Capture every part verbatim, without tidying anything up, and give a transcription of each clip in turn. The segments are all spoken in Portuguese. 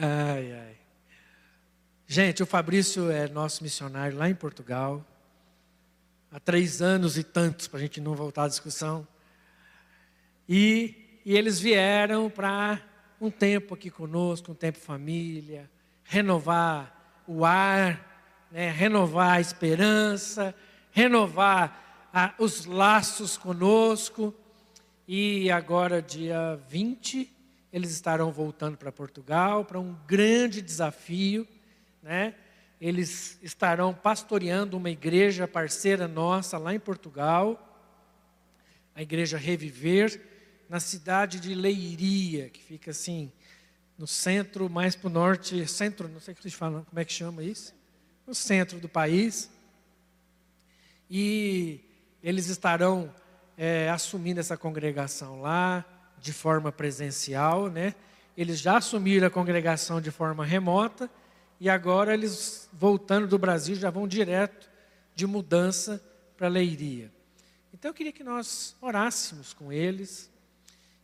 Ai, ai. Gente, o Fabrício é nosso missionário lá em Portugal. Há três anos e tantos, para a gente não voltar à discussão. E, e eles vieram para um tempo aqui conosco, um tempo família, renovar o ar, né, renovar a esperança, renovar a, os laços conosco. E agora, dia vinte, eles estarão voltando para Portugal, para um grande desafio, né? Eles estarão pastoreando uma igreja parceira nossa lá em Portugal, a igreja Reviver, na cidade de Leiria, que fica assim, no centro, mais para o norte, centro, não sei como falam, como é que chama isso? No centro do país. E eles estarão é, assumindo essa congregação lá, de forma presencial, né? Eles já assumiram a congregação de forma remota, e agora eles, voltando do Brasil, já vão direto de mudança para Leiria. Então eu queria que nós orássemos com eles,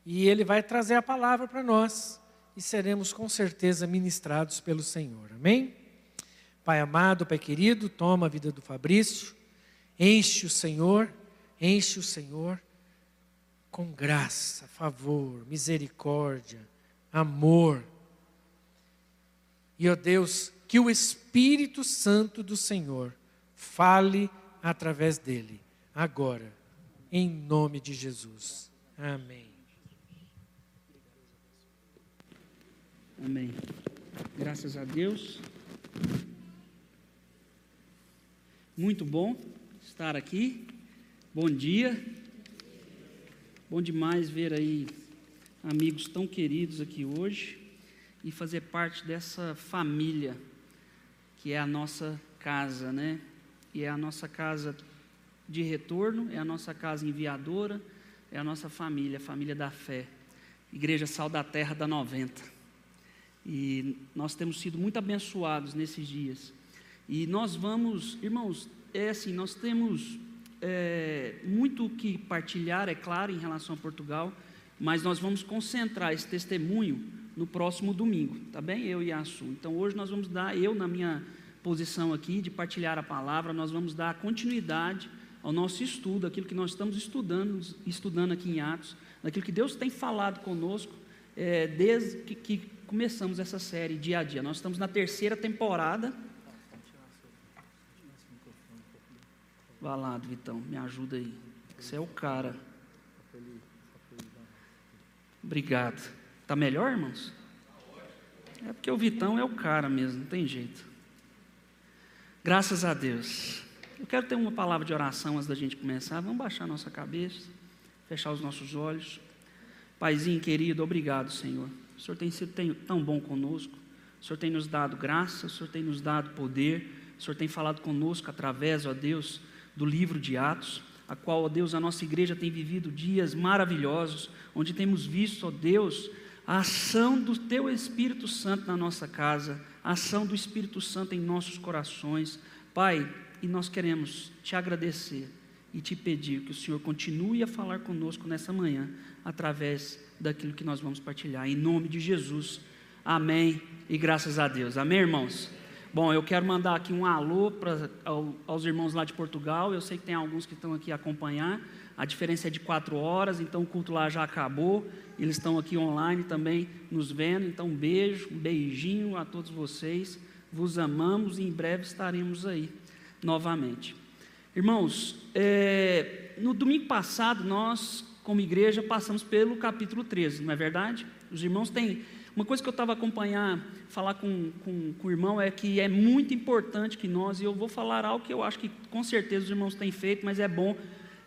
e ele vai trazer a palavra para nós, e seremos com certeza ministrados pelo Senhor, amém? Pai amado, Pai querido, toma a vida do Fabrício, enche o Senhor, enche o Senhor com graça, favor, misericórdia, amor. E, ó Deus, que o Espírito Santo do Senhor fale através dele, agora, em nome de Jesus. Amém. Amém. Graças a Deus. Muito bom estar aqui. Bom dia. Bom demais ver aí amigos tão queridos aqui hoje e fazer parte dessa família que é a nossa casa, né? E é a nossa casa de retorno, é a nossa casa enviadora, é a nossa família, a família da fé. Igreja Sal da Terra da noventa. E nós temos sido muito abençoados nesses dias. E nós vamos, irmãos, é assim, nós temos é, muito o que partilhar, é claro, em relação a Portugal, mas nós vamos concentrar esse testemunho no próximo domingo, tá bem? Eu e a Assu. Então hoje nós vamos dar, eu na minha posição aqui de partilhar a palavra, nós vamos dar continuidade ao nosso estudo, aquilo que nós estamos estudando, estudando aqui em Atos, daquilo que Deus tem falado conosco é, desde que, que começamos essa série dia a dia. Nós estamos na terceira temporada. Vai lá, Vitão, me ajuda aí. Você é o cara. Obrigado. Está melhor, irmãos? É porque o Vitão é o cara mesmo, não tem jeito. Graças a Deus. Eu quero ter uma palavra de oração antes da gente começar. Vamos baixar nossa cabeça, fechar os nossos olhos. Paizinho querido, obrigado, Senhor. O Senhor tem sido tão bom conosco. O Senhor tem nos dado graça, o Senhor tem nos dado poder. O Senhor tem falado conosco através, ó Deus, do livro de Atos, a qual, ó Deus, a nossa igreja tem vivido dias maravilhosos, onde temos visto, ó Deus, a ação do Teu Espírito Santo na nossa casa, a ação do Espírito Santo em nossos corações. Pai, e nós queremos Te agradecer e Te pedir que o Senhor continue a falar conosco nessa manhã, através daquilo que nós vamos partilhar. Em nome de Jesus, amém e graças a Deus. Amém, irmãos? Bom, eu quero mandar aqui um alô pra, ao, aos irmãos lá de Portugal. Eu sei que tem alguns que estão aqui a acompanhar. A diferença é de quatro horas, então o culto lá já acabou. Eles estão aqui online também nos vendo. Então um beijo, um beijinho a todos vocês. Vos amamos e em breve estaremos aí novamente. Irmãos, é, no domingo passado nós, como igreja, passamos pelo capítulo treze, não é verdade? Os irmãos têm... Uma coisa que eu estava a acompanhar, falar com, com, com o irmão, é que é muito importante que nós, e eu vou falar algo que eu acho que com certeza os irmãos têm feito, mas é bom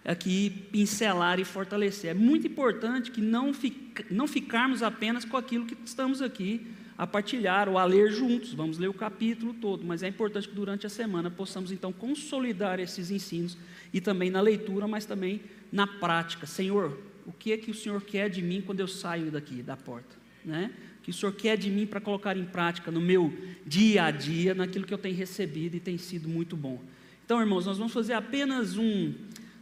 aqui pincelar e fortalecer. É muito importante que não, fica, não ficarmos apenas com aquilo que estamos aqui a partilhar ou a ler juntos. Vamos ler o capítulo todo, mas é importante que durante a semana possamos então consolidar esses ensinos, e também na leitura, mas também na prática. Senhor, o que é que o Senhor quer de mim quando eu saio daqui, da porta? Né? Que o Senhor quer de mim para colocar em prática no meu dia a dia, naquilo que eu tenho recebido e tem sido muito bom. Então, irmãos, nós vamos fazer apenas um,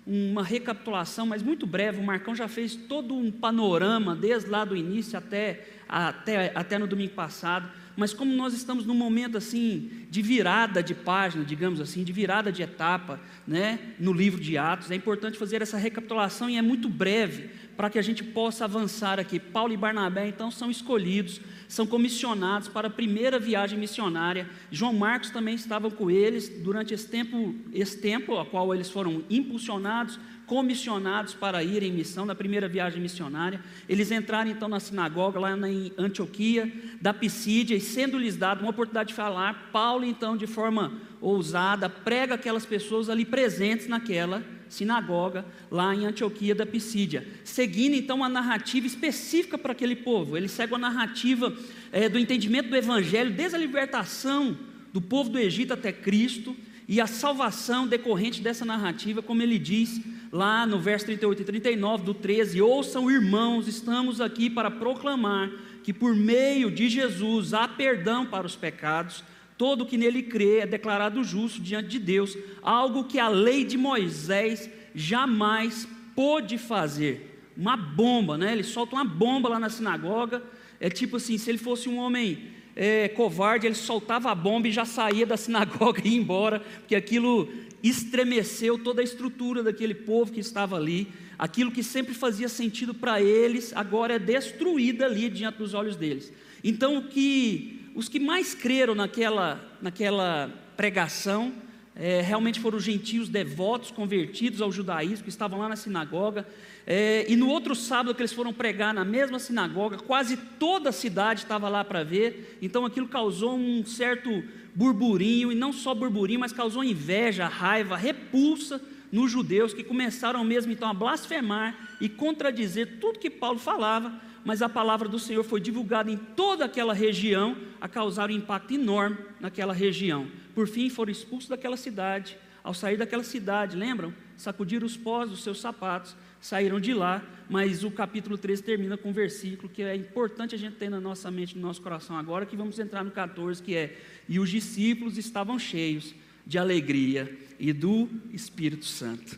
uma recapitulação, mas muito breve. O Marcão já fez todo um panorama, desde lá do início até, até, até no domingo passado. mas como nós estamos num momento assim, de virada de página, digamos assim, de virada de etapa, né, no livro de Atos, é importante fazer essa recapitulação e é muito breve, para que a gente possa avançar aqui. Paulo e Barnabé então são escolhidos, são comissionados para a primeira viagem missionária, João Marcos também estava com eles, durante esse tempo, esse tempo a qual eles foram impulsionados, comissionados para ir em missão, na primeira viagem missionária. Eles entraram então na sinagoga lá em Antioquia da Pisídia, e sendo-lhes dado uma oportunidade de falar, Paulo então de forma ousada prega aquelas pessoas ali presentes naquela sinagoga lá em Antioquia da Pisídia, seguindo então uma narrativa específica para aquele povo. Ele segue a narrativa é, do entendimento do Evangelho, desde a libertação do povo do Egito até Cristo, e a salvação decorrente dessa narrativa, como ele diz lá no verso trinta e oito e trinta e nove do treze, ouçam irmãos, estamos aqui para proclamar que por meio de Jesus há perdão para os pecados, todo que nele crê é declarado justo diante de Deus, algo que a lei de Moisés jamais pôde fazer. Uma bomba, né? Ele solta uma bomba lá na sinagoga, é tipo assim, se ele fosse um homem é, covarde, ele soltava a bomba e já saía da sinagoga e ia embora, porque aquilo estremeceu toda a estrutura daquele povo que estava ali. Aquilo que sempre fazia sentido para eles, agora é destruída ali diante dos olhos deles. Então o que... os que mais creram naquela, naquela pregação, é, realmente foram os gentios devotos, convertidos ao judaísmo, que estavam lá na sinagoga, é, e no outro sábado que eles foram pregar na mesma sinagoga, quase toda a cidade estava lá para ver. Então aquilo causou um certo burburinho, e não só burburinho, mas causou inveja, raiva, repulsa nos judeus, que começaram mesmo então a blasfemar e contradizer tudo que Paulo falava. Mas a palavra do Senhor foi divulgada em toda aquela região, a causar um impacto enorme naquela região. Por fim, foram expulsos daquela cidade. Ao sair daquela cidade, lembram? Sacudiram os pós dos seus sapatos, saíram de lá. Mas o capítulo treze termina com um versículo que é importante a gente ter na nossa mente, no nosso coração agora, que vamos entrar no catorze, que é: e os discípulos estavam cheios de alegria e do Espírito Santo.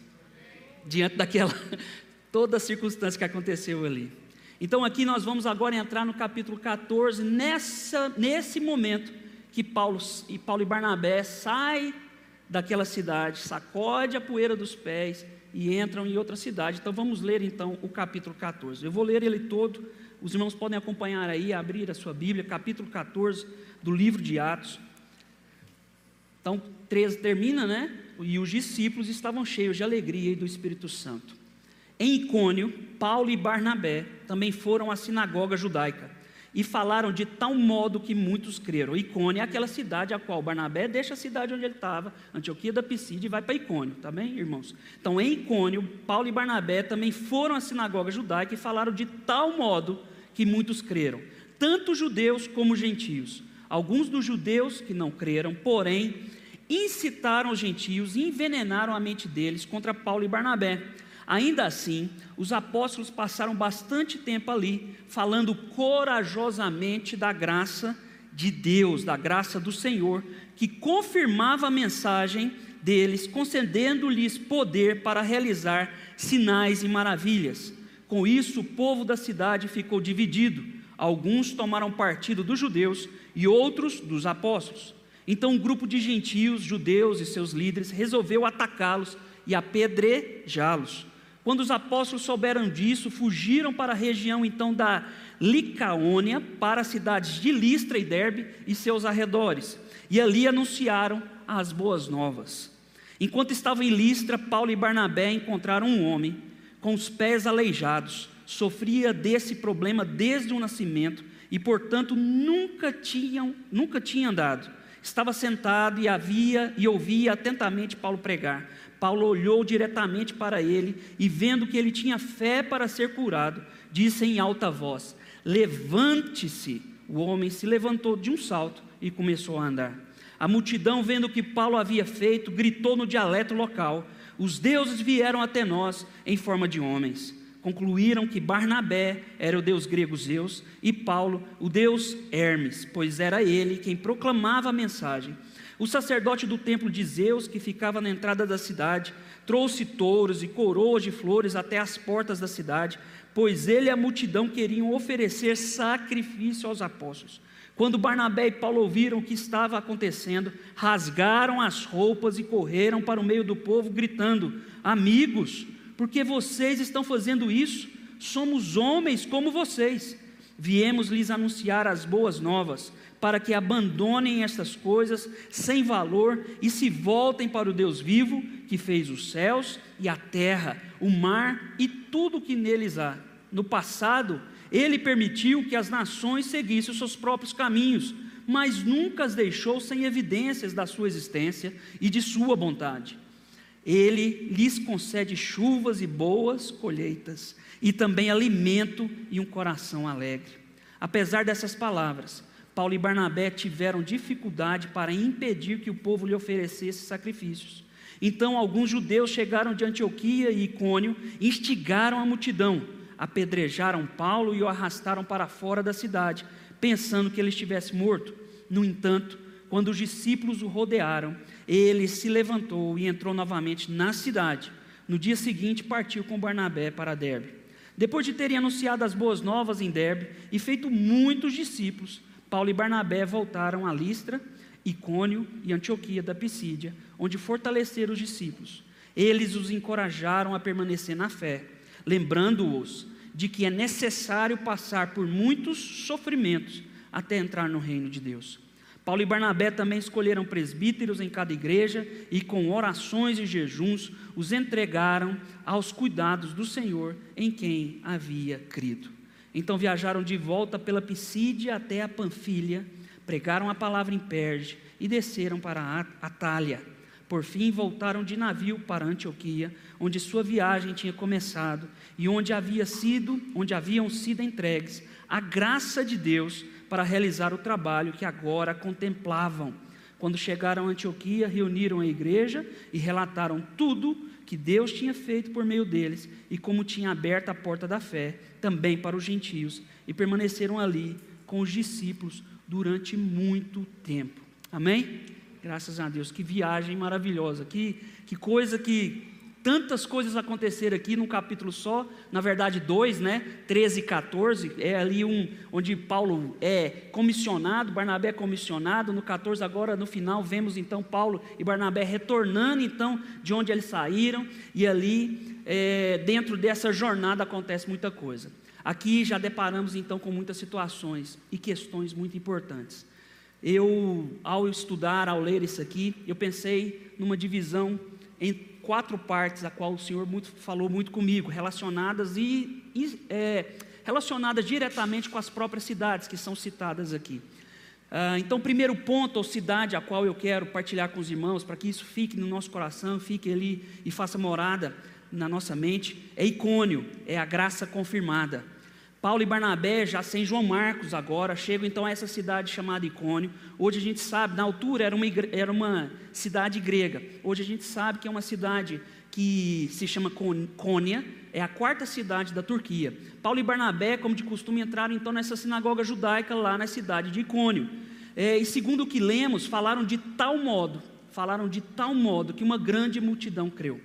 Diante daquela, toda a circunstância que aconteceu ali. Então aqui nós vamos agora entrar no capítulo catorze, nessa, nesse momento que Paulo e, Paulo e Barnabé saem daquela cidade, sacode a poeira dos pés e entram em outra cidade. Então vamos ler então o capítulo catorze, eu vou ler ele todo, os irmãos podem acompanhar aí, abrir a sua Bíblia, capítulo catorze do livro de Atos. Então treze termina, né? E os discípulos estavam cheios de alegria e do Espírito Santo. Em Icônio, Paulo e Barnabé também foram à sinagoga judaica e falaram de tal modo que muitos creram. Icônio é aquela cidade a qual Barnabé deixa a cidade onde ele estava, Antioquia da Pisídia, e vai para Icônio, tá bem, irmãos? Então, em Icônio, Paulo e Barnabé também foram à sinagoga judaica e falaram de tal modo que muitos creram, tanto judeus como gentios. Alguns dos judeus que não creram, porém, incitaram os gentios e envenenaram a mente deles contra Paulo e Barnabé. Ainda assim, os apóstolos passaram bastante tempo ali, falando corajosamente da graça de Deus, da graça do Senhor, que confirmava a mensagem deles, concedendo-lhes poder para realizar sinais e maravilhas. Com isso, o povo da cidade ficou dividido. Alguns tomaram partido dos judeus e outros dos apóstolos. Então, um grupo de gentios, judeus e seus líderes resolveu atacá-los e apedrejá-los. Quando os apóstolos souberam disso, fugiram para a região então da Licaônia, para as cidades de Listra e Derbe e seus arredores, e ali anunciaram as boas novas. Enquanto estavam em Listra, Paulo e Barnabé encontraram um homem com os pés aleijados, sofria desse problema desde o nascimento e, portanto, nunca, tinham, nunca tinha andado. Estava sentado e, havia, e ouvia atentamente Paulo pregar. Paulo olhou diretamente para ele e, vendo que ele tinha fé para ser curado, disse em alta voz: levante-se. O homem se levantou de um salto e começou a andar. A multidão, vendo o que Paulo havia feito, gritou no dialeto local: os deuses vieram até nós em forma de homens. Concluíram que Barnabé era o deus grego Zeus e Paulo o deus Hermes, pois era ele quem proclamava a mensagem. O sacerdote do templo de Zeus, que ficava na entrada da cidade, trouxe touros e coroas de flores até as portas da cidade, pois ele e a multidão queriam oferecer sacrifício aos apóstolos. Quando Barnabé e Paulo ouviram o que estava acontecendo, rasgaram as roupas e correram para o meio do povo, gritando: amigos, por que vocês estão fazendo isso? Somos homens como vocês. Viemos lhes anunciar as boas novas, para que abandonem estas coisas sem valor e se voltem para o Deus vivo, que fez os céus e a terra, o mar e tudo o que neles há. No passado, ele permitiu que as nações seguissem os seus próprios caminhos, mas nunca as deixou sem evidências da sua existência e de sua bondade. Ele lhes concede chuvas e boas colheitas, e também alimento e um coração alegre. Apesar dessas palavras, Paulo e Barnabé tiveram dificuldade para impedir que o povo lhe oferecesse sacrifícios. Então alguns judeus chegaram de Antioquia e Icônio, instigaram a multidão, apedrejaram Paulo e o arrastaram para fora da cidade, pensando que ele estivesse morto. No entanto, quando os discípulos o rodearam, ele se levantou e entrou novamente na cidade. No dia seguinte, partiu com Barnabé para Derbe. Depois de terem anunciado as boas novas em Derbe e feito muitos discípulos, Paulo e Barnabé voltaram a Listra, Icônio e Antioquia da Pisídia, onde fortaleceram os discípulos. Eles os encorajaram a permanecer na fé, lembrando-os de que é necessário passar por muitos sofrimentos até entrar no reino de Deus. Paulo e Barnabé também escolheram presbíteros em cada igreja e, com orações e jejuns, os entregaram aos cuidados do Senhor em quem havia crido. Então viajaram de volta pela Pisídia até a Panfília, pregaram a palavra em Perge e desceram para Atália. Por fim, voltaram de navio para Antioquia, onde sua viagem tinha começado e onde, havia sido, onde haviam sido entregues a graça de Deus para realizar o trabalho que agora contemplavam. Quando chegaram a Antioquia, reuniram a igreja e relataram tudo que Deus tinha feito por meio deles e como tinha aberto a porta da fé também para os gentios, e permaneceram ali com os discípulos durante muito tempo. Amém? Graças a Deus, que viagem maravilhosa, que, que coisa que... Tantas coisas aconteceram aqui num capítulo só, na verdade dois, né? treze e quatorze, é ali um, onde Paulo é comissionado, Barnabé é comissionado, no catorze agora no final vemos então Paulo e Barnabé retornando então de onde eles saíram, e ali é, dentro dessa jornada acontece muita coisa. Aqui já deparamos então com muitas situações e questões muito importantes. Eu, ao estudar, ao ler isso aqui, eu pensei numa divisão entre quatro partes, a qual o Senhor muito, falou muito comigo, relacionadas, e, e, é, relacionadas diretamente com as próprias cidades que são citadas aqui. Ah, então, primeiro ponto, ou cidade, a qual eu quero partilhar com os irmãos, para que isso fique no nosso coração, fique ali e faça morada na nossa mente, é Icônio, é a graça confirmada. Paulo e Barnabé, já sem João Marcos agora, chegam então a essa cidade chamada Icônio. Hoje a gente sabe, na altura era uma, igre... era uma cidade grega, hoje a gente sabe que é uma cidade que se chama Cônia, é a quarta cidade da Turquia. Paulo e Barnabé, como de costume, entraram então nessa sinagoga judaica lá na cidade de Icônio, é, e segundo o que lemos, falaram de tal modo, falaram de tal modo que uma grande multidão creu.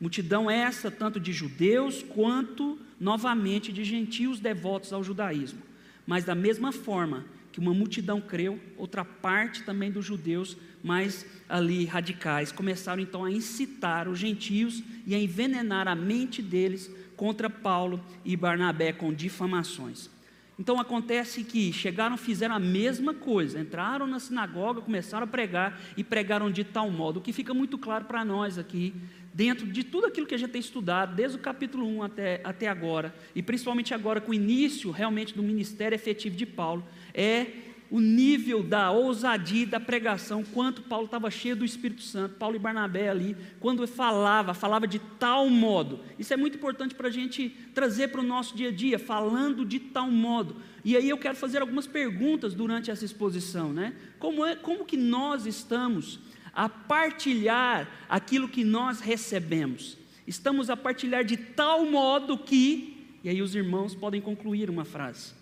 Multidão essa, tanto de judeus quanto, novamente, de gentios devotos ao judaísmo. Mas da mesma forma que uma multidão creu, outra parte também dos judeus mais ali radicais começaram então a incitar os gentios e a envenenar a mente deles contra Paulo e Barnabé com difamações. Então acontece que chegaram, fizeram a mesma coisa, entraram na sinagoga, começaram a pregar e pregaram de tal modo, o que fica muito claro para nós aqui, dentro de tudo aquilo que a gente tem estudado, desde o capítulo um até, até agora, e principalmente agora com o início realmente do ministério efetivo de Paulo, é o nível da ousadia e da pregação, quanto Paulo estava cheio do Espírito Santo, Paulo e Barnabé ali, quando falava, falava de tal modo. Isso é muito importante para a gente trazer para o nosso dia a dia, falando de tal modo. E aí eu quero fazer algumas perguntas durante essa exposição, né? Como é, como que nós estamos a partilhar aquilo que nós recebemos? Estamos a partilhar de tal modo que, e aí os irmãos podem concluir uma frase,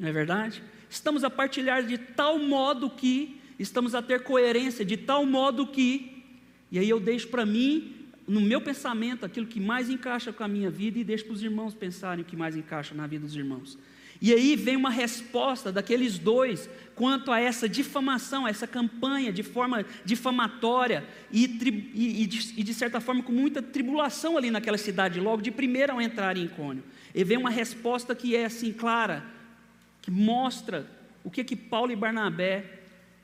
não é verdade? Estamos a partilhar de tal modo que, estamos a ter coerência de tal modo que, e aí eu deixo para mim, no meu pensamento, aquilo que mais encaixa com a minha vida, e deixo para os irmãos pensarem o que mais encaixa na vida dos irmãos. E aí vem uma resposta daqueles dois quanto a essa difamação, a essa campanha de forma difamatória e, tri, e, e, de, e de certa forma com muita tribulação ali naquela cidade, logo de primeira ao entrar em Cônio. E vem uma resposta que é assim clara, que mostra o que, que Paulo e Barnabé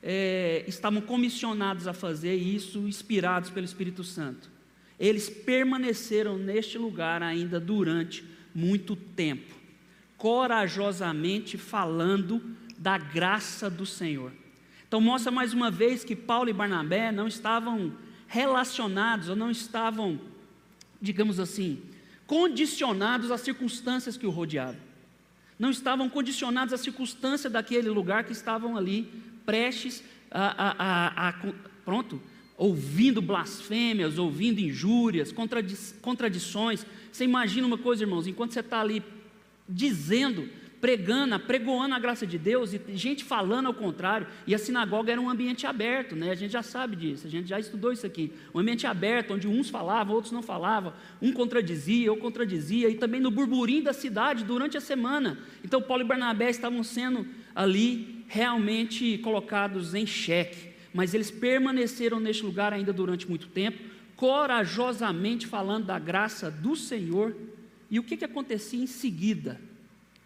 é, estavam comissionados a fazer, e isso inspirados pelo Espírito Santo. Eles permaneceram neste lugar ainda durante muito tempo, corajosamente falando da graça do Senhor. Então mostra mais uma vez que Paulo e Barnabé não estavam relacionados, ou não estavam, digamos assim, condicionados às circunstâncias que o rodeavam, não estavam condicionados à circunstância daquele lugar que estavam ali, prestes a, a, a, a pronto, ouvindo blasfêmias, ouvindo injúrias, contradi, contradições. Você imagina uma coisa, irmãos, enquanto você está ali dizendo, pregando, apregoando a graça de Deus, e gente falando ao contrário. E a sinagoga era um ambiente aberto, né? A gente já sabe disso, a gente já estudou isso aqui, um ambiente aberto, onde uns falavam, outros não falavam, um contradizia, eu contradizia, e também no burburinho da cidade durante a semana. Então Paulo e Barnabé estavam sendo ali realmente colocados em xeque, mas eles permaneceram neste lugar ainda durante muito tempo, corajosamente falando da graça do Senhor. E o que, que acontecia em seguida,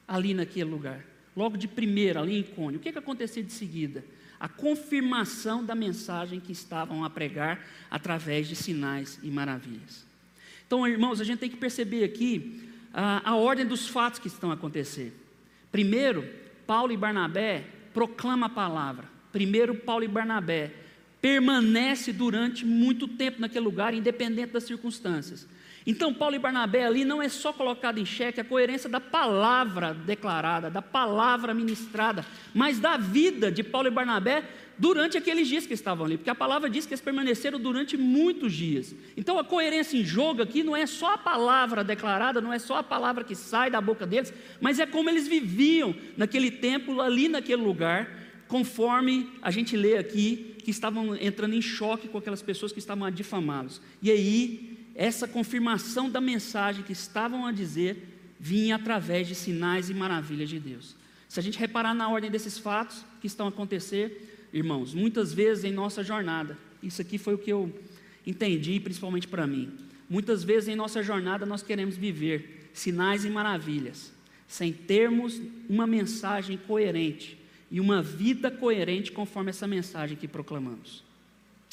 ali naquele lugar? Logo de primeira, ali em Cônio, o que, que acontecia de seguida? A confirmação da mensagem que estavam a pregar através de sinais e maravilhas. Então, irmãos, a gente tem que perceber aqui a, a ordem dos fatos que estão a acontecer. Primeiro, Paulo e Barnabé proclamam a palavra. Primeiro, Paulo e Barnabé permanecem durante muito tempo naquele lugar, independente das circunstâncias. Então Paulo e Barnabé ali não é só colocado em xeque a coerência da palavra declarada, da palavra ministrada, mas da vida de Paulo e Barnabé durante aqueles dias que estavam ali, porque a palavra diz que eles permaneceram durante muitos dias. Então a coerência em jogo aqui não é só a palavra declarada, não é só a palavra que sai da boca deles, mas é como eles viviam naquele tempo, ali naquele lugar, conforme a gente lê aqui, que estavam entrando em choque com aquelas pessoas que estavam a difamá-los. E aí essa confirmação da mensagem que estavam a dizer vinha através de sinais e maravilhas de Deus. Se a gente reparar na ordem desses fatos que estão a acontecer, irmãos, muitas vezes em nossa jornada, isso aqui foi o que eu entendi, principalmente para mim, muitas vezes em nossa jornada nós queremos viver sinais e maravilhas, sem termos uma mensagem coerente e uma vida coerente conforme essa mensagem que proclamamos.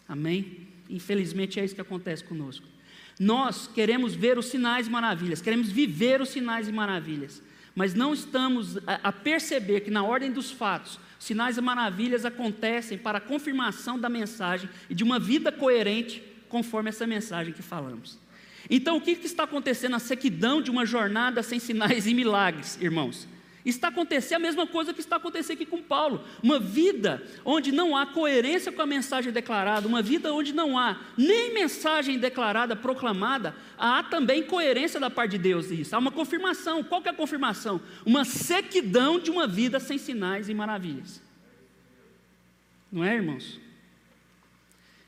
Amém? Infelizmente é isso que acontece conosco. Nós queremos ver os sinais e maravilhas, queremos viver os sinais e maravilhas, mas não estamos a, a perceber que na ordem dos fatos, sinais e maravilhas acontecem para a confirmação da mensagem e de uma vida coerente conforme essa mensagem que falamos. Então o que, que está acontecendo na sequidão de uma jornada sem sinais e milagres, irmãos? Está acontecendo a mesma coisa que está acontecendo aqui com Paulo, uma vida onde não há coerência com a mensagem declarada, uma vida onde não há nem mensagem declarada, proclamada, há também coerência da parte de Deus nisso, há uma confirmação. Qual que é a confirmação? Uma sequidão de uma vida sem sinais e maravilhas, não é, irmãos?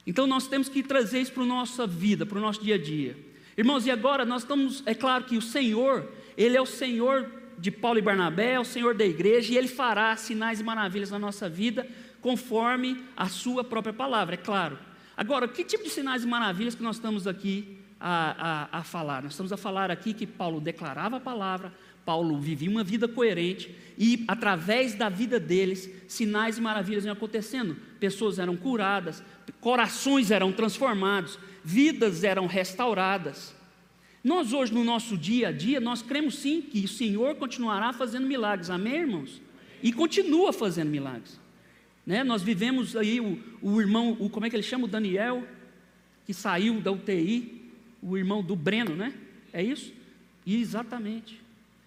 Então nós temos que trazer isso para a nossa vida, para o nosso dia a dia, irmãos. E agora nós estamos, é claro que o Senhor, Ele é o Senhor de Paulo e Barnabé, é o Senhor da igreja, e Ele fará sinais e maravilhas na nossa vida, conforme a sua própria palavra, é claro. Agora, que tipo de sinais e maravilhas que nós estamos aqui a, a, a falar? Nós estamos a falar aqui que Paulo declarava a palavra, Paulo vivia uma vida coerente, e através da vida deles, sinais e maravilhas iam acontecendo, pessoas eram curadas, corações eram transformados, vidas eram restauradas. Nós hoje no nosso dia a dia, nós cremos sim que o Senhor continuará fazendo milagres, amém, irmãos? E continua fazendo milagres, né? Nós vivemos aí o, o irmão, o, como é que ele chama? O Daniel, que saiu da U T I, o irmão do Breno, né? É isso? Exatamente.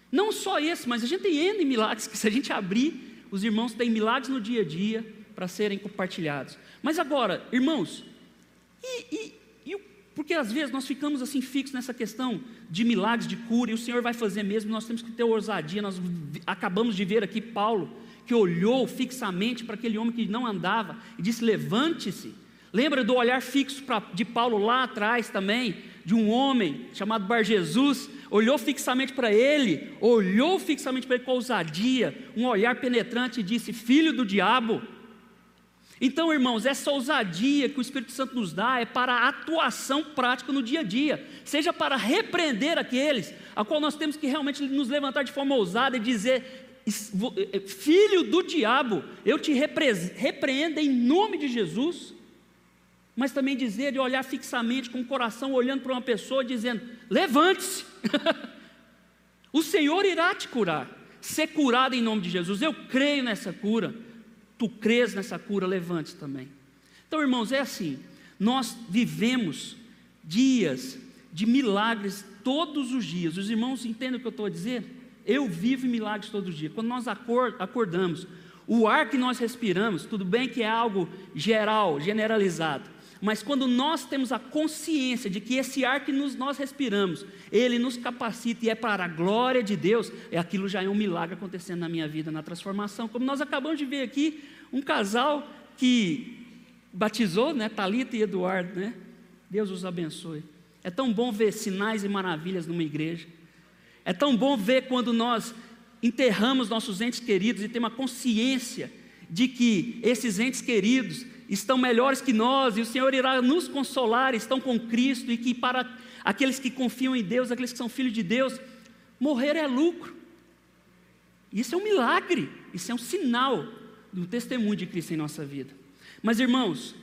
Não só esse, mas a gente tem N milagres, que se a gente abrir, os irmãos têm milagres no dia a dia para serem compartilhados. Mas agora, irmãos, e... e porque às vezes nós ficamos assim fixos nessa questão de milagres, de cura, e o Senhor vai fazer mesmo. Nós temos que ter ousadia. Nós acabamos de ver aqui Paulo, que olhou fixamente para aquele homem que não andava e disse: levante-se. Lembra do olhar fixo pra, de Paulo lá atrás também, de um homem chamado Bar Jesus, olhou fixamente para ele, olhou fixamente para ele com ousadia, um olhar penetrante e disse: filho do diabo. Então, irmãos, essa ousadia que o Espírito Santo nos dá é para a atuação prática no dia a dia, seja para repreender aqueles a qual nós temos que realmente nos levantar de forma ousada e dizer: filho do diabo, eu te repre... repreendo em nome de Jesus. Mas também dizer de olhar fixamente com o coração, olhando para uma pessoa, dizendo: levante-se, o Senhor irá te curar. Ser curado em nome de Jesus. Eu creio nessa cura. Tu crês nessa cura, levante-se também. Então, irmãos, é assim: nós vivemos dias de milagres todos os dias. Os irmãos entendem o que eu estou a dizer? Eu vivo milagres todos os dias. Quando nós acordamos, o ar que nós respiramos, tudo bem que é algo geral, generalizado, mas quando nós temos a consciência de que esse ar que nos, nós respiramos, ele nos capacita e é para a glória de Deus, é aquilo já é um milagre acontecendo na minha vida, na transformação. Como nós acabamos de ver aqui, um casal que batizou, né, Thalita e Eduardo, né? Deus os abençoe. É tão bom ver sinais e maravilhas numa igreja. É tão bom ver quando nós enterramos nossos entes queridos e temos a consciência de que esses entes queridos estão melhores que nós, e o Senhor irá nos consolar, estão com Cristo, e que para aqueles que confiam em Deus, aqueles que são filhos de Deus, morrer é lucro. Isso é um milagre, isso é um sinal do testemunho de Cristo em nossa vida. Mas, irmãos,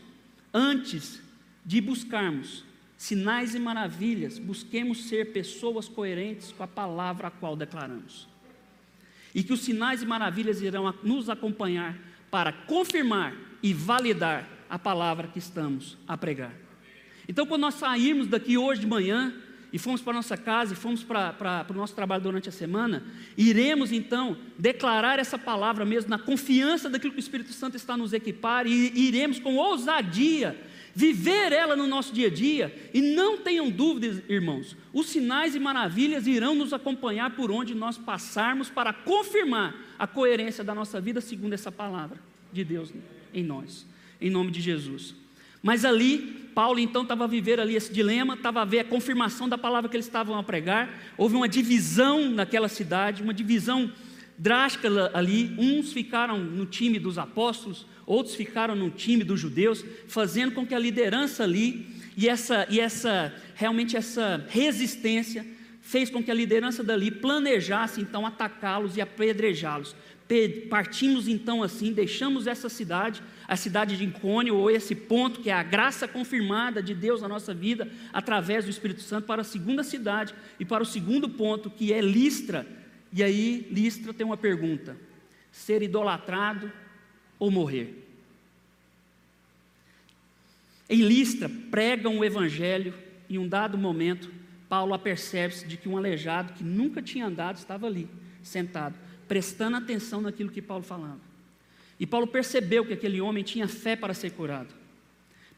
antes de buscarmos sinais e maravilhas, busquemos ser pessoas coerentes com a palavra a qual declaramos, e que os sinais e maravilhas irão nos acompanhar para confirmar e validar a palavra que estamos a pregar. Então, quando nós sairmos daqui hoje de manhã e fomos para a nossa casa e fomos para, para, para o nosso trabalho durante a semana, iremos então declarar essa palavra mesmo na confiança daquilo que o Espírito Santo está nos equipar, e iremos com ousadia viver ela no nosso dia a dia. E não tenham dúvidas, irmãos, os sinais e maravilhas irão nos acompanhar por onde nós passarmos, para confirmar a coerência da nossa vida segundo essa palavra de Deus em nós, em nome de Jesus. Mas ali, Paulo então estava a viver ali esse dilema, estava a ver a confirmação da palavra que eles estavam a pregar. Houve uma divisão naquela cidade, uma divisão drástica ali. Uns ficaram no time dos apóstolos, outros ficaram no time dos judeus, fazendo com que a liderança ali, e essa, e essa realmente essa resistência, fez com que a liderança dali planejasse então atacá-los e apedrejá-los. Partimos então assim, deixamos essa cidade, a cidade de Icônio, ou esse ponto que é a graça confirmada de Deus na nossa vida, através do Espírito Santo, para a segunda cidade e para o segundo ponto, que é Listra. E aí, Listra tem uma pergunta: ser idolatrado ou morrer? Em Listra, pregam o evangelho. Em um dado momento, Paulo apercebe-se de que um aleijado que nunca tinha andado estava ali, sentado, prestando atenção naquilo que Paulo falava. E Paulo percebeu que aquele homem tinha fé para ser curado,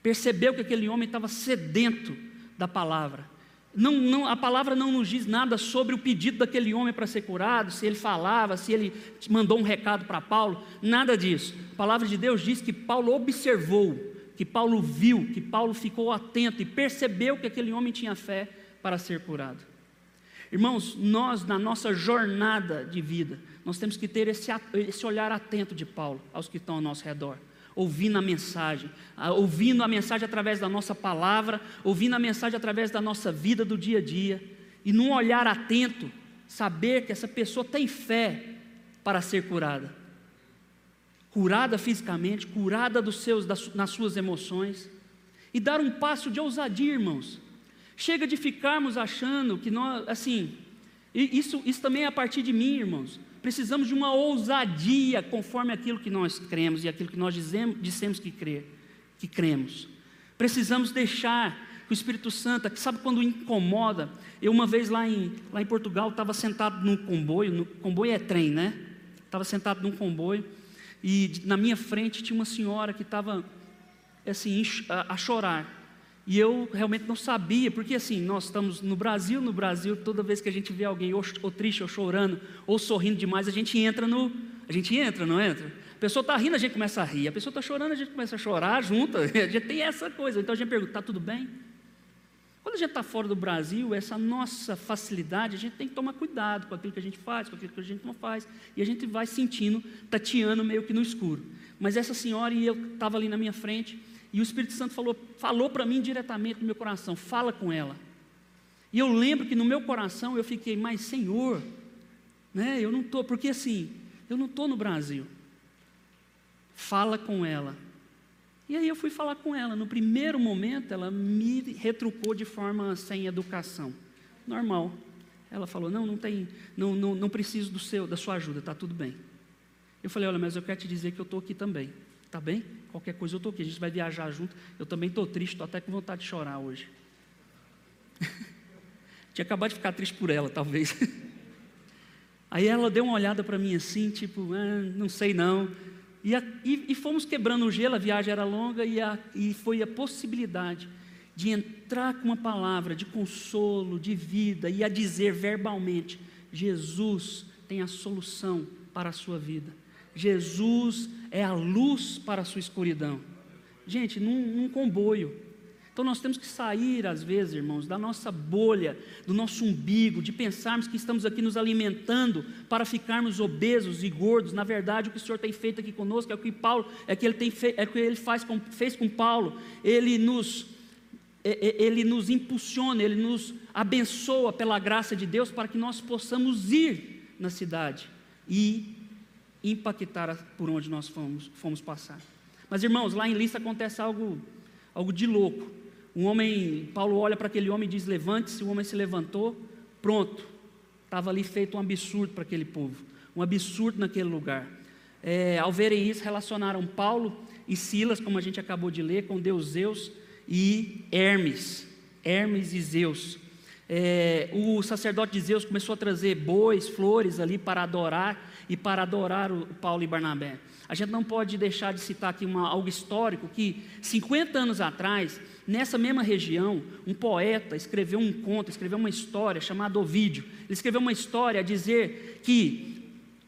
percebeu que aquele homem estava sedento da palavra. Não, não, a palavra não nos diz nada sobre o pedido daquele homem para ser curado, se ele falava, se ele mandou um recado para Paulo, nada disso. A palavra de Deus diz que Paulo observou, que Paulo viu, que Paulo ficou atento e percebeu que aquele homem tinha fé para ser curado. Irmãos, nós na nossa jornada de vida, nós temos que ter esse, esse olhar atento de Paulo aos que estão ao nosso redor, ouvindo a mensagem, ouvindo a mensagem através da nossa palavra, ouvindo a mensagem através da nossa vida do dia a dia, e num olhar atento, saber que essa pessoa tem fé para ser curada, curada fisicamente, curada dos seus, das, nas suas emoções, e dar um passo de ousadia, irmãos. Chega de ficarmos achando que nós, assim, isso, isso também é a partir de mim, irmãos. Precisamos de uma ousadia conforme aquilo que nós cremos e aquilo que nós dizemos, dissemos que, crer, que cremos. Precisamos deixar que o Espírito Santo, que sabe quando incomoda. Eu uma vez lá em, lá em Portugal estava sentado num comboio, no, comboio é trem, né? Estava sentado num comboio e na minha frente tinha uma senhora que estava assim, a, a chorar. E eu realmente não sabia, porque assim, nós estamos no Brasil, no Brasil, toda vez que a gente vê alguém ou, ou triste, ou chorando, ou sorrindo demais, a gente entra no... A gente entra, não entra? A pessoa está rindo, a gente começa a rir. A pessoa está chorando, a gente começa a chorar, junta. A gente tem essa coisa. Então a gente pergunta: está tudo bem? Quando a gente está fora do Brasil, essa nossa facilidade, a gente tem que tomar cuidado com aquilo que a gente faz, com aquilo que a gente não faz, e a gente vai sentindo, tateando meio que no escuro. Mas essa senhora e eu estava ali na minha frente, e o Espírito Santo falou, falou para mim diretamente no meu coração, fala com ela. E eu lembro que no meu coração eu fiquei, mas Senhor, né, eu não estou, porque assim, eu não estou no Brasil. Fala com ela. E aí eu fui falar com ela. No primeiro momento, ela me retrucou de forma sem educação. Normal. Ela falou, não, não tem, não, não, não preciso do seu, da sua ajuda, está tudo bem. Eu falei, olha, mas eu quero te dizer que eu estou aqui também, está bem? Qualquer coisa eu estou aqui, a gente vai viajar junto. Eu também estou triste, estou até com vontade de chorar hoje. Tinha acabado de ficar triste por ela, talvez. Aí ela deu uma olhada para mim assim, tipo, ah, não sei não. E, a, e, e fomos quebrando o gelo, a viagem era longa e, a, e foi a possibilidade de entrar com uma palavra de consolo, de vida e a dizer verbalmente, Jesus tem a solução para a sua vida, Jesus é a luz para a sua escuridão. Gente, num, num comboio. Então nós temos que sair às vezes, irmãos, da nossa bolha, do nosso umbigo, de pensarmos que estamos aqui nos alimentando para ficarmos obesos e gordos. Na verdade, o que o Senhor tem feito aqui conosco é o que Paulo, é que ele tem fe, é que ele faz com, fez com Paulo. Ele nos, é, ele nos impulsiona, ele nos abençoa pela graça de Deus para que nós possamos ir na cidade e impactar por onde nós fomos, fomos passar. Mas, irmãos, lá em Listra acontece algo, algo de louco. Um homem, Paulo olha para aquele homem e diz, levante-se, o homem se levantou, pronto, estava ali feito um absurdo para aquele povo, um absurdo naquele lugar. É, ao verem isso, relacionaram Paulo e Silas, como a gente acabou de ler, com Deus Zeus e Hermes, Hermes e Zeus. É, o sacerdote de Zeus começou a trazer bois, flores ali para adorar, e para adorar o Paulo e Barnabé. A gente não pode deixar de citar aqui uma, algo histórico, que cinquenta anos atrás, nessa mesma região, um poeta escreveu um conto, escreveu uma história chamada Ovídio. Ele escreveu uma história a dizer que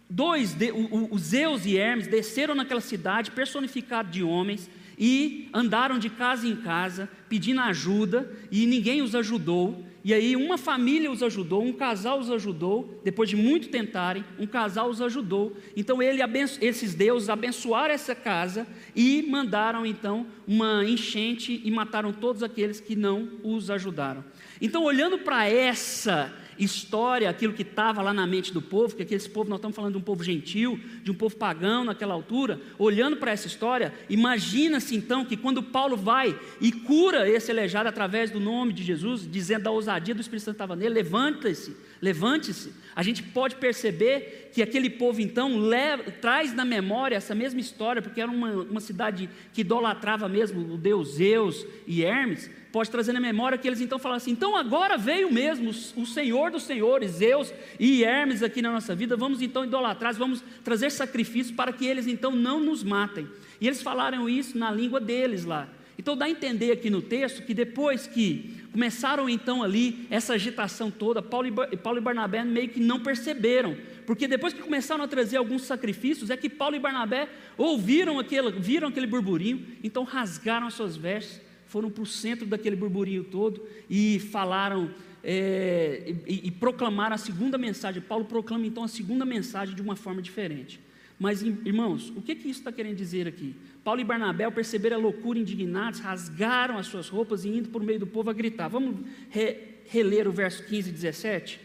dois, de, o, o Zeus e Hermes desceram naquela cidade personificado de homens, e andaram de casa em casa, pedindo ajuda, e ninguém os ajudou. E aí uma família os ajudou, um casal os ajudou, depois de muito tentarem, um casal os ajudou. Então ele abenço... esses deuses abençoaram essa casa e mandaram então uma enchente e mataram todos aqueles que não os ajudaram. Então, olhando para essa história, aquilo que estava lá na mente do povo, que aquele povo, nós estamos falando de um povo gentil, de um povo pagão naquela altura, olhando para essa história, imagina-se então que quando Paulo vai e cura esse aleijado através do nome de Jesus, dizendo a ousadia do Espírito Santo estava nele, levante-se, levante-se, a gente pode perceber que aquele povo então leva, traz na memória essa mesma história, porque era uma, uma cidade que idolatrava mesmo o Deus Zeus e Hermes. Pode trazer na memória que eles então falam assim, então agora veio mesmo o Senhor dos Senhores, Zeus e Hermes aqui na nossa vida, vamos então idolatrar, vamos trazer sacrifícios para que eles então não nos matem. E eles falaram isso na língua deles lá. Então dá a entender aqui no texto que depois que começaram então ali essa agitação toda, Paulo e, Bar- Paulo e Barnabé meio que não perceberam, porque depois que começaram a trazer alguns sacrifícios, é que Paulo e Barnabé ouviram aquele, viram aquele burburinho, então rasgaram as suas vestes, foram para o centro daquele burburinho todo e falaram, é, e, e proclamaram a segunda mensagem. Paulo proclama então a segunda mensagem de uma forma diferente. Mas, irmãos, o que, que isso está querendo dizer aqui? Paulo e Barnabé, ao perceber a loucura, indignados, rasgaram as suas roupas e indo por meio do povo a gritar. Vamos re, reler o verso quinze e dezessete,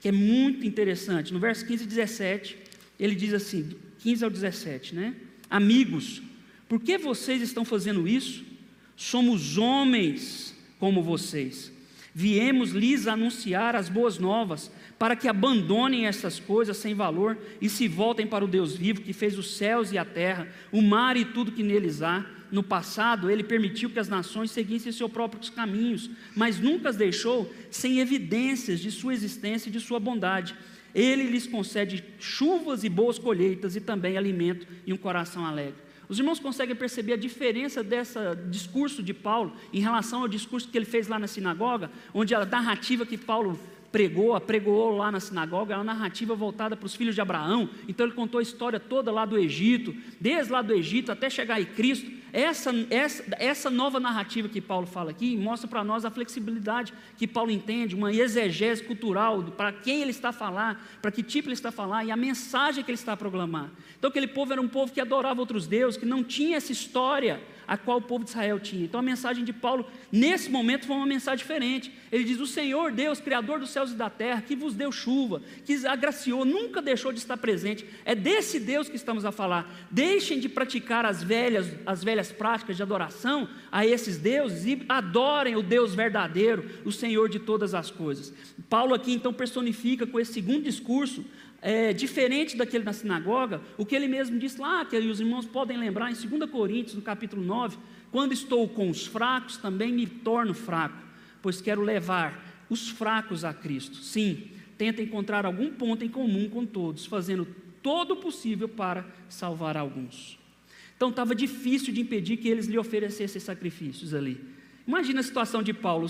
que é muito interessante. No verso quinze e dezessete, ele diz assim, quinze ao dezessete, né? Amigos, por que vocês estão fazendo isso? Somos homens como vocês, viemos lhes anunciar as boas novas, para que abandonem essas coisas sem valor e se voltem para o Deus vivo que fez os céus e a terra, o mar e tudo que neles há. No passado ele permitiu que as nações seguissem seus próprios caminhos, mas nunca as deixou sem evidências de sua existência e de sua bondade. Ele lhes concede chuvas e boas colheitas e também alimento e um coração alegre. Os irmãos conseguem perceber a diferença desse discurso de Paulo em relação ao discurso que ele fez lá na sinagoga, onde a narrativa que Paulo pregou, apregoou lá na sinagoga, era uma narrativa voltada para os filhos de Abraão. Então ele contou a história toda lá do Egito, desde lá do Egito até chegar em Cristo, essa, essa, essa nova narrativa que Paulo fala aqui mostra para nós a flexibilidade que Paulo entende, uma exegese cultural, para quem ele está a falar, para que tipo ele está a falar e a mensagem que ele está a proclamar. Então aquele povo era um povo que adorava outros deuses, que não tinha essa história a qual o povo de Israel tinha. Então a mensagem de Paulo nesse momento foi uma mensagem diferente. Ele diz: o Senhor Deus, Criador dos céus e da terra, que vos deu chuva, que agraciou, nunca deixou de estar presente, é desse Deus que estamos a falar. Deixem de praticar as velhas, as velhas práticas de adoração a esses deuses e adorem o Deus verdadeiro, o Senhor de todas as coisas. Paulo aqui então personifica com esse segundo discurso, É, diferente daquele na sinagoga, o que ele mesmo disse lá, que os irmãos podem lembrar em segunda Coríntios, no capítulo nove, quando estou com os fracos, também me torno fraco, pois quero levar os fracos a Cristo. Sim, tenta encontrar algum ponto em comum com todos, fazendo todo o possível para salvar alguns. Então estava difícil de impedir que eles lhe oferecessem sacrifícios ali. Imagina a situação de Paulo,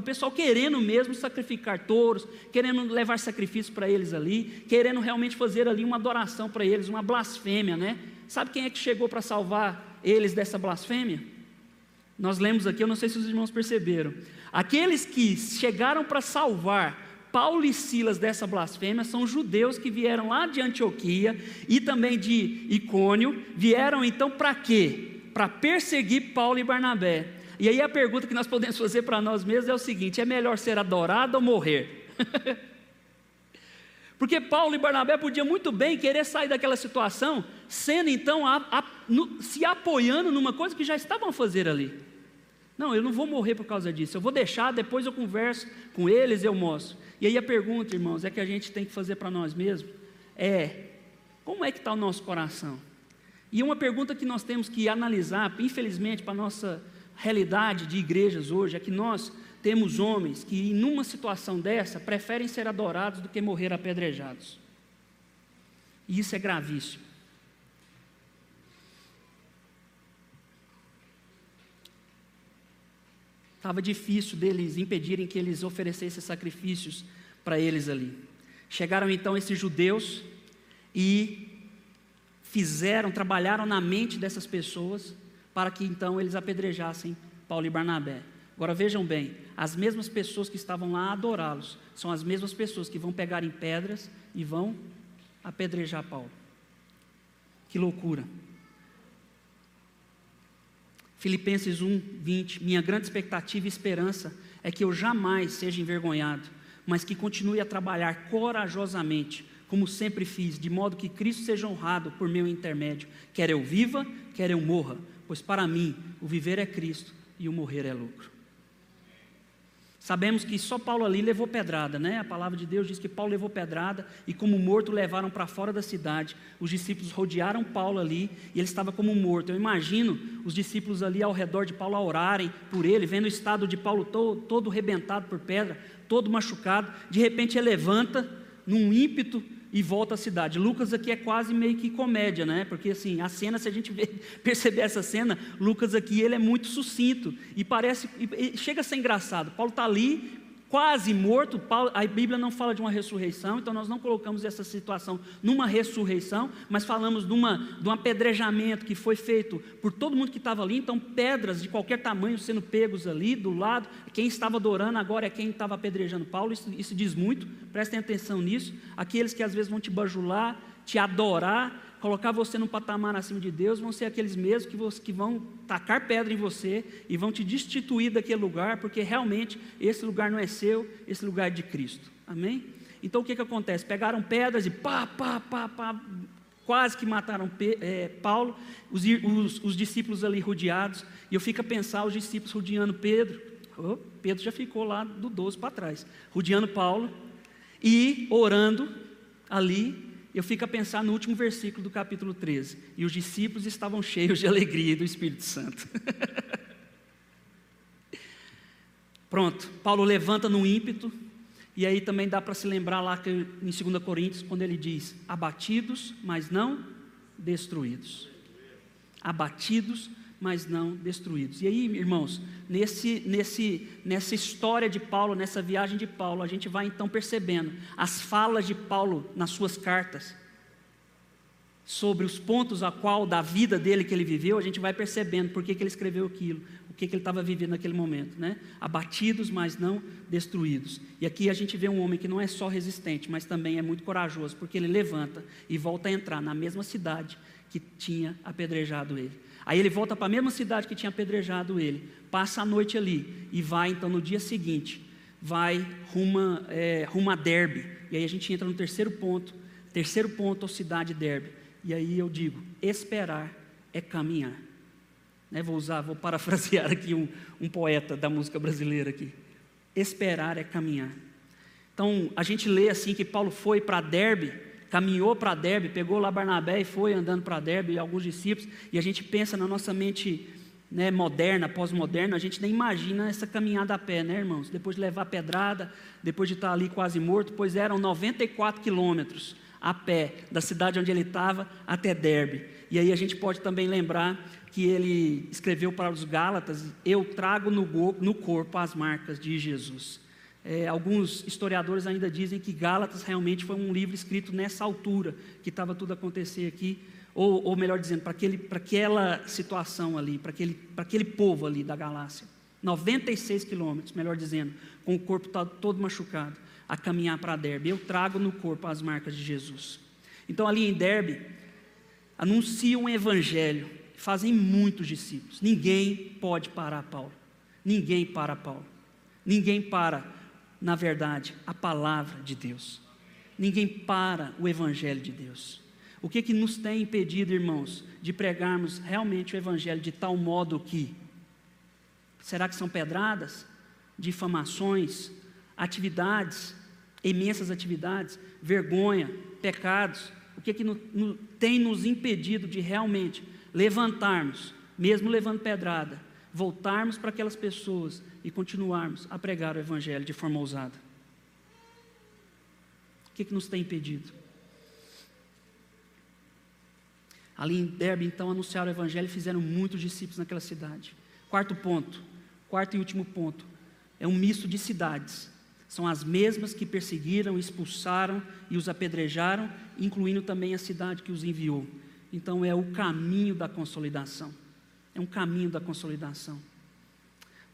o pessoal querendo mesmo sacrificar touros, querendo levar sacrifício para eles ali, querendo realmente fazer ali uma adoração para eles, uma blasfêmia, né? Sabe quem é que chegou para salvar eles dessa blasfêmia? Nós lemos aqui, eu não sei se os irmãos perceberam, aqueles que chegaram para salvar Paulo e Silas dessa blasfêmia são judeus que vieram lá de Antioquia e também de Icônio, vieram então para quê? Para perseguir Paulo e Barnabé. E aí a pergunta que nós podemos fazer para nós mesmos é o seguinte: é melhor ser adorado ou morrer? Porque Paulo e Barnabé podiam muito bem querer sair daquela situação, sendo então, a, a, no, se apoiando numa coisa que já estavam a fazer ali. Não, eu não vou morrer por causa disso, eu vou deixar, depois eu converso com eles, eu mostro. E aí a pergunta, irmãos, é que a gente tem que fazer para nós mesmos, é: como é que está o nosso coração? E uma pergunta que nós temos que analisar, infelizmente, para a nossa realidade de igrejas hoje, é que nós temos homens que, em uma situação dessa, preferem ser adorados do que morrer apedrejados. E isso é gravíssimo. Estava difícil deles impedirem que eles oferecessem sacrifícios para eles ali. Chegaram então esses judeus e fizeram, trabalharam na mente dessas pessoas para que então eles apedrejassem Paulo e Barnabé. Agora vejam bem, as mesmas pessoas que estavam lá a adorá-los, são as mesmas pessoas que vão pegar em pedras e vão apedrejar Paulo. Que loucura! Filipenses um, vinte, minha grande expectativa e esperança é que eu jamais seja envergonhado, mas que continue a trabalhar corajosamente, como sempre fiz, de modo que Cristo seja honrado por meu intermédio, quer eu viva, quer eu morra, pois para mim o viver é Cristo e o morrer é lucro. Sabemos que só Paulo ali levou pedrada, né? A palavra de Deus diz que Paulo levou pedrada e, como morto, levaram para fora da cidade. Os discípulos rodearam Paulo ali e ele estava como morto. Eu imagino os discípulos ali ao redor de Paulo a orarem por ele, vendo o estado de Paulo todo, todo rebentado por pedra, todo machucado. De repente ele levanta num ímpeto e volta à cidade. Lucas aqui é quase meio que comédia, né? Porque assim, a cena, se a gente vê, perceber essa cena, Lucas aqui, ele é muito sucinto, e parece, e chega a ser engraçado. Paulo está ali, quase morto. Paulo, a Bíblia não fala de uma ressurreição, então nós não colocamos essa situação numa ressurreição, mas falamos de, uma, de um apedrejamento que foi feito por todo mundo que estava ali, então pedras de qualquer tamanho sendo pegos ali, do lado. Quem estava adorando agora é quem estava apedrejando Paulo. Isso, isso diz muito, prestem atenção nisso. Aqueles que às vezes vão te bajular, te adorar, colocar você num patamar acima de Deus, vão ser aqueles mesmos que, você, que vão tacar pedra em você e vão te destituir daquele lugar, porque realmente esse lugar não é seu, esse lugar é de Cristo. Amém? Então o que, que acontece? Pegaram pedras e pá, pá, pá, pá, quase que mataram é, Paulo, os, os, os discípulos ali rodeados, e eu fico a pensar os discípulos rodeando Pedro. Oh, Pedro já ficou lá do doze para trás, rodeando Paulo e orando ali. Eu fico a pensar no último versículo do capítulo treze. E os discípulos estavam cheios de alegria do Espírito Santo. Pronto, Paulo levanta no ímpeto. E aí também dá para se lembrar lá que, em segunda Coríntios, quando ele diz: abatidos, mas não destruídos. Abatidos, mas não destruídos. E aí, irmãos, nesse, nesse, nessa história de Paulo, nessa viagem de Paulo, a gente vai então percebendo as falas de Paulo nas suas cartas sobre os pontos a qual da vida dele que ele viveu, a gente vai percebendo por que que ele escreveu aquilo, o que que ele estava vivendo naquele momento, né? Abatidos, mas não destruídos. E aqui a gente vê um homem que não é só resistente, mas também é muito corajoso, porque ele levanta e volta a entrar na mesma cidade que tinha apedrejado ele. Aí ele volta para a mesma cidade que tinha apedrejado ele, passa a noite ali e vai então no dia seguinte, vai rumo, é, rumo a Derbe. E aí a gente entra no terceiro ponto, terceiro ponto a cidade de Derbe. E aí eu digo, esperar é caminhar. Né, vou usar, vou parafrasear aqui um, um poeta da música brasileira aqui. Esperar é caminhar. Então a gente lê assim que Paulo foi para Derbe, caminhou para Derbe, pegou lá Barnabé e foi andando para Derbe e alguns discípulos, e a gente pensa na nossa mente, né, moderna, pós-moderna, a gente nem imagina essa caminhada a pé, né, irmãos? Depois de levar pedrada, depois de estar ali quase morto, pois eram noventa e quatro quilômetros a pé da cidade onde ele estava até Derbe. E aí a gente pode também lembrar que ele escreveu para os Gálatas, eu trago no corpo as marcas de Jesus. É, alguns historiadores ainda dizem que Gálatas realmente foi um livro escrito nessa altura, que estava tudo acontecendo aqui, ou, ou melhor dizendo, para aquela situação ali, para aquele, para aquele povo ali da Galácia, noventa e seis quilômetros, melhor dizendo, com o corpo todo machucado, a caminhar para Derbe. Eu trago no corpo as marcas de Jesus. Então ali em Derbe, anunciam o evangelho, fazem muitos discípulos, ninguém pode parar Paulo, ninguém para Paulo, ninguém para... na verdade, a palavra de Deus. Ninguém para o evangelho de Deus. O que que nos tem impedido, irmãos, de pregarmos realmente o evangelho de tal modo que... Será que são pedradas, difamações, atividades, imensas atividades, vergonha, pecados? O que que no, no, tem nos impedido de realmente levantarmos, mesmo levando pedrada, voltarmos para aquelas pessoas e continuarmos a pregar o evangelho de forma ousada? O que que nos tem impedido? Ali em Derbe, então, anunciaram o evangelho e fizeram muitos discípulos naquela cidade. Quarto ponto, quarto e último ponto, é um misto de cidades. São as mesmas que perseguiram, expulsaram e os apedrejaram, incluindo também a cidade que os enviou. Então é o caminho da consolidação. É um caminho da consolidação.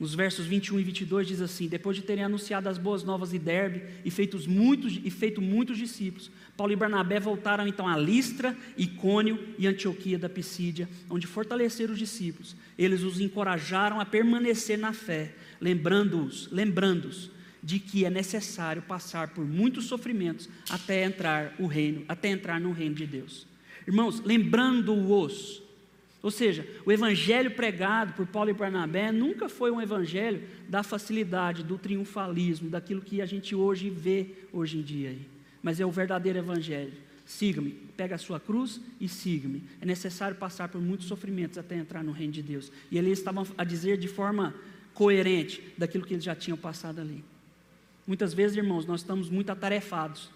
Nos versos vinte e um e vinte e dois diz assim: depois de terem anunciado as boas novas de Derbe e feito muitos, e feito muitos discípulos, Paulo e Barnabé voltaram então a Listra, Icônio e Antioquia da Pisídia, onde fortaleceram os discípulos. Eles os encorajaram a permanecer na fé, lembrando-os, lembrando-os de que é necessário passar por muitos sofrimentos até entrar o reino, até entrar no reino de Deus. Irmãos, lembrando-os. Ou seja, o evangelho pregado por Paulo e Barnabé nunca foi um evangelho da facilidade, do triunfalismo, daquilo que a gente hoje vê, hoje em dia. Mas é o verdadeiro evangelho. Siga-me, pega a sua cruz e siga-me. É necessário passar por muitos sofrimentos até entrar no reino de Deus. E eles estavam a dizer de forma coerente daquilo que eles já tinham passado ali. Muitas vezes, irmãos, nós estamos muito atarefados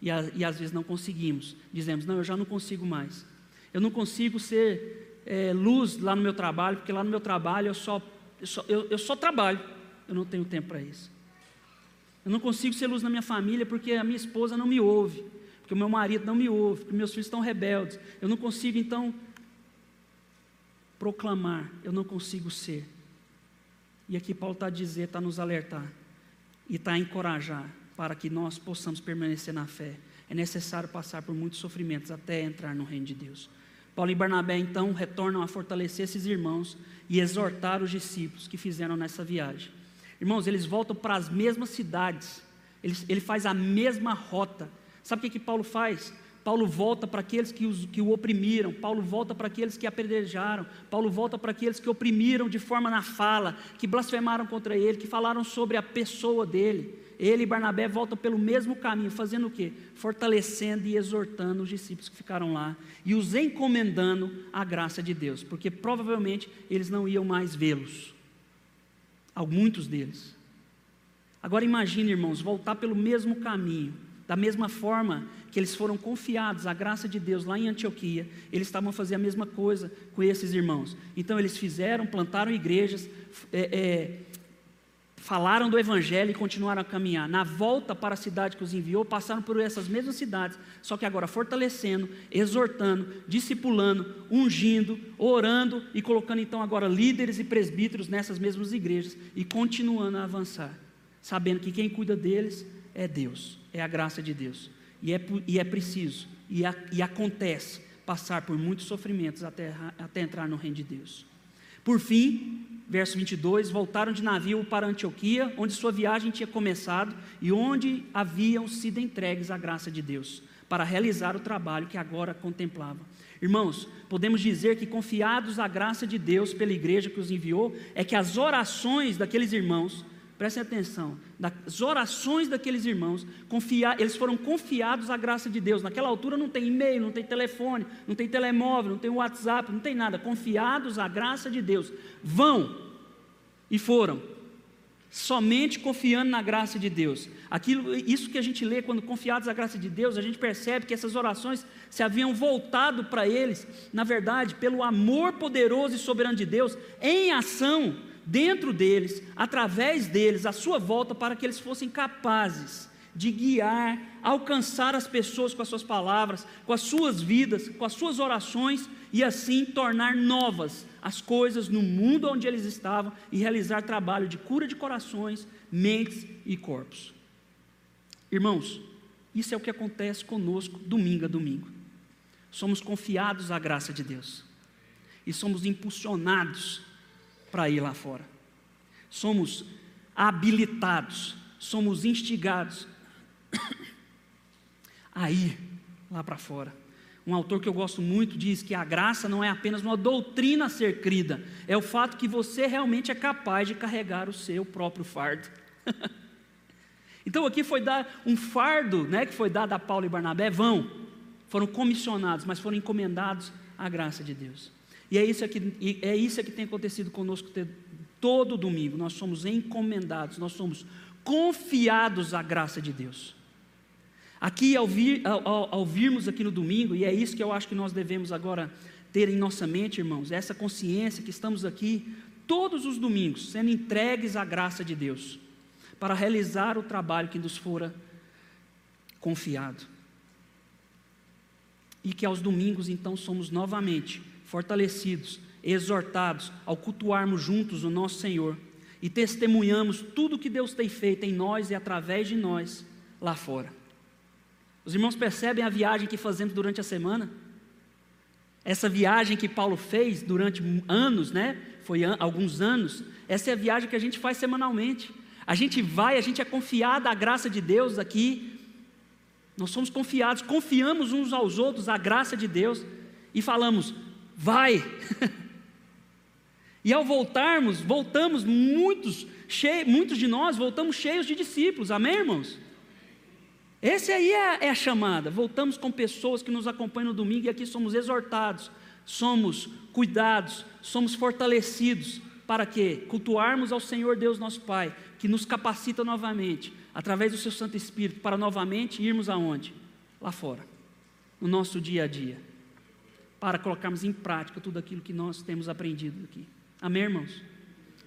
e, e às vezes não conseguimos. Dizemos, não, eu já não consigo mais. Eu não consigo ser... É, luz lá no meu trabalho, porque lá no meu trabalho eu só, eu só, eu, eu só trabalho, eu não tenho tempo para isso. Eu não consigo ser luz na minha família porque a minha esposa não me ouve, porque o meu marido não me ouve, porque meus filhos estão rebeldes. Eu não consigo então proclamar, eu não consigo ser. E aqui Paulo está a dizer, está a nos alertar e está a encorajar para que nós possamos permanecer na fé. É necessário passar por muitos sofrimentos até entrar no reino de Deus. Paulo e Barnabé, então, retornam a fortalecer esses irmãos e exortar os discípulos que fizeram nessa viagem. Irmãos, eles voltam para as mesmas cidades, ele, ele faz a mesma rota. Sabe o que que Paulo faz? Paulo volta para aqueles que, os, que o oprimiram, Paulo volta para aqueles que apedrejaram, Paulo volta para aqueles que oprimiram de forma na fala, que blasfemaram contra ele, que falaram sobre a pessoa dele. Ele e Barnabé voltam pelo mesmo caminho, fazendo o quê? Fortalecendo e exortando os discípulos que ficaram lá e os encomendando à graça de Deus, porque provavelmente eles não iam mais vê-los, muitos deles. Agora imagine, irmãos, voltar pelo mesmo caminho, da mesma forma que eles foram confiados à graça de Deus lá em Antioquia, eles estavam fazendo a mesma coisa com esses irmãos. Então eles fizeram, plantaram igrejas, é, é, falaram do evangelho e continuaram a caminhar. Na volta para a cidade que os enviou, passaram por essas mesmas cidades, só que agora fortalecendo, exortando, discipulando, ungindo, orando e colocando então agora líderes e presbíteros nessas mesmas igrejas e continuando a avançar, sabendo que quem cuida deles é Deus, é a graça de Deus. E é, e é preciso, e, a, e acontece, passar por muitos sofrimentos até, até entrar no reino de Deus. Por fim, verso vinte e dois, voltaram de navio para Antioquia, onde sua viagem tinha começado e onde haviam sido entregues à graça de Deus, para realizar o trabalho que agora contemplava. Irmãos, podemos dizer que, confiados à graça de Deus pela igreja que os enviou, é que as orações daqueles irmãos, prestem atenção, as orações daqueles irmãos, confia, eles foram confiados à graça de Deus. Naquela altura não tem e-mail, não tem telefone, não tem telemóvel, não tem WhatsApp, não tem nada. Confiados à graça de Deus, vão e foram, somente confiando na graça de Deus. Aquilo, isso que a gente lê quando confiados à graça de Deus, a gente percebe que essas orações se haviam voltado para eles, na verdade, pelo amor poderoso e soberano de Deus, em ação, dentro deles, através deles, à sua volta, para que eles fossem capazes de guiar, alcançar as pessoas com as suas palavras, com as suas vidas, com as suas orações, e assim tornar novas as coisas no mundo onde eles estavam e realizar trabalho de cura de corações, mentes e corpos. Irmãos, isso é o que acontece conosco domingo a domingo. Somos confiados à graça de Deus e somos impulsionados para ir lá fora, somos habilitados, somos instigados a ir lá para fora. Um autor que eu gosto muito diz que a graça não é apenas uma doutrina a ser crida, é o fato que você realmente é capaz de carregar o seu próprio fardo. Então aqui foi dar um fardo, né, que foi dado a Paulo e Barnabé. Vão, foram comissionados, mas foram encomendados à graça de Deus. E é isso que, é isso que tem acontecido conosco todo domingo. Nós somos encomendados, nós somos confiados à graça de Deus. Aqui, ao, vir, ao, ao, ao virmos aqui no domingo, e é isso que eu acho que nós devemos agora ter em nossa mente, irmãos, essa consciência que estamos aqui todos os domingos, sendo entregues à graça de Deus, para realizar o trabalho que nos fora confiado. E que aos domingos, então, somos novamente fortalecidos, exortados ao cultuarmos juntos o nosso Senhor e testemunhamos tudo o que Deus tem feito em nós e através de nós lá fora. Os irmãos percebem a viagem que fazemos durante a semana? Essa viagem que Paulo fez durante anos, né? Foi an- alguns anos. Essa é a viagem que a gente faz semanalmente. A gente vai, a gente é confiado à graça de Deus aqui. Nós somos confiados, confiamos uns aos outros à graça de Deus e falamos: vai! E ao voltarmos, voltamos muitos, cheios, muitos de nós voltamos cheios de discípulos, amém, irmãos? Essa aí é, é a chamada. Voltamos com pessoas que nos acompanham no domingo e aqui somos exortados, somos cuidados, somos fortalecidos, para que cultuarmos ao Senhor Deus nosso Pai, que nos capacita novamente, através do seu Santo Espírito, para novamente irmos aonde? Lá fora, no nosso dia a dia, para colocarmos em prática tudo aquilo que nós temos aprendido aqui. Amém, irmãos?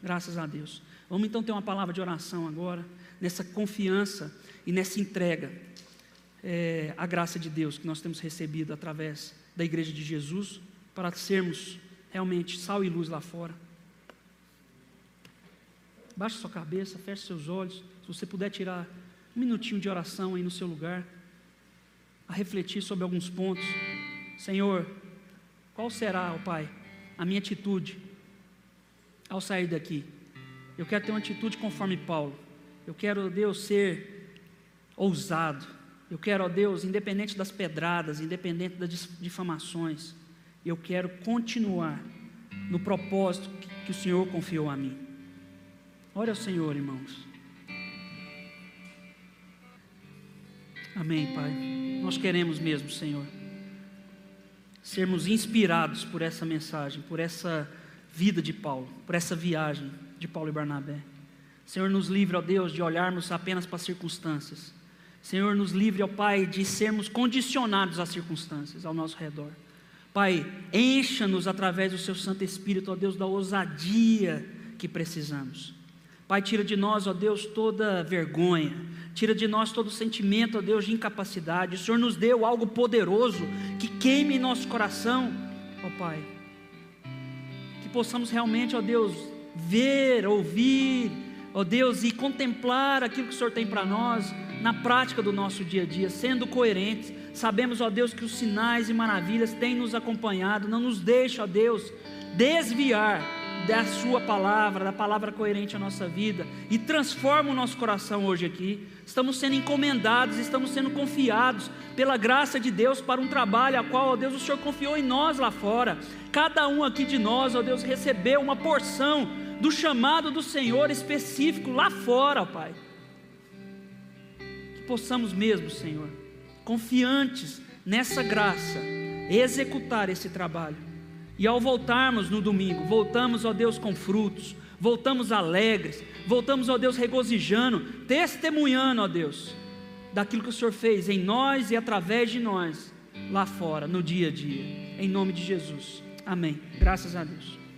Graças a Deus. Vamos então ter uma palavra de oração agora, nessa confiança e nessa entrega é, à graça de Deus que nós temos recebido através da Igreja de Jesus, para sermos realmente sal e luz lá fora. Baixe sua cabeça, feche seus olhos. Se você puder tirar um minutinho de oração aí no seu lugar, a refletir sobre alguns pontos. Senhor, qual será, ó Pai, a minha atitude ao sair daqui? Eu quero ter uma atitude conforme Paulo. Eu quero, ó Deus, ser ousado. Eu quero, ó Deus, independente das pedradas, independente das difamações, eu quero continuar no propósito que o Senhor confiou a mim. Ore ao Senhor, irmãos. Amém, Pai. Nós queremos mesmo, Senhor, sermos inspirados por essa mensagem, por essa vida de Paulo, por essa viagem de Paulo e Barnabé. Senhor, nos livre, ó Deus, de olharmos apenas para as circunstâncias. Senhor, nos livre, ó Pai, de sermos condicionados às circunstâncias ao nosso redor. Pai, encha-nos através do seu Santo Espírito, ó Deus, da ousadia que precisamos. Pai, tira de nós, ó Deus, toda vergonha, tira de nós todo sentimento, ó Deus, de incapacidade. O Senhor nos deu algo poderoso que queime em nosso coração, ó Pai, que possamos realmente, ó Deus, ver, ouvir, ó Deus, e contemplar aquilo que o Senhor tem para nós na prática do nosso dia a dia, sendo coerentes. Sabemos, ó Deus, que os sinais e maravilhas têm nos acompanhado. Não nos deixa, ó Deus, desviar da Sua palavra, da palavra coerente à nossa vida, e transforma o nosso coração hoje aqui. Estamos sendo encomendados, estamos sendo confiados pela graça de Deus para um trabalho a qual, ó Deus, o Senhor confiou em nós lá fora. Cada um aqui de nós, ó Deus, recebeu uma porção do chamado do Senhor específico lá fora, ó Pai. Que possamos mesmo, Senhor, confiantes nessa graça, executar esse trabalho. E ao voltarmos no domingo, voltamos, ó Deus, com frutos, voltamos alegres, voltamos, ó Deus, regozijando, testemunhando, ó Deus, daquilo que o Senhor fez em nós e através de nós, lá fora, no dia a dia, em nome de Jesus, amém, graças a Deus.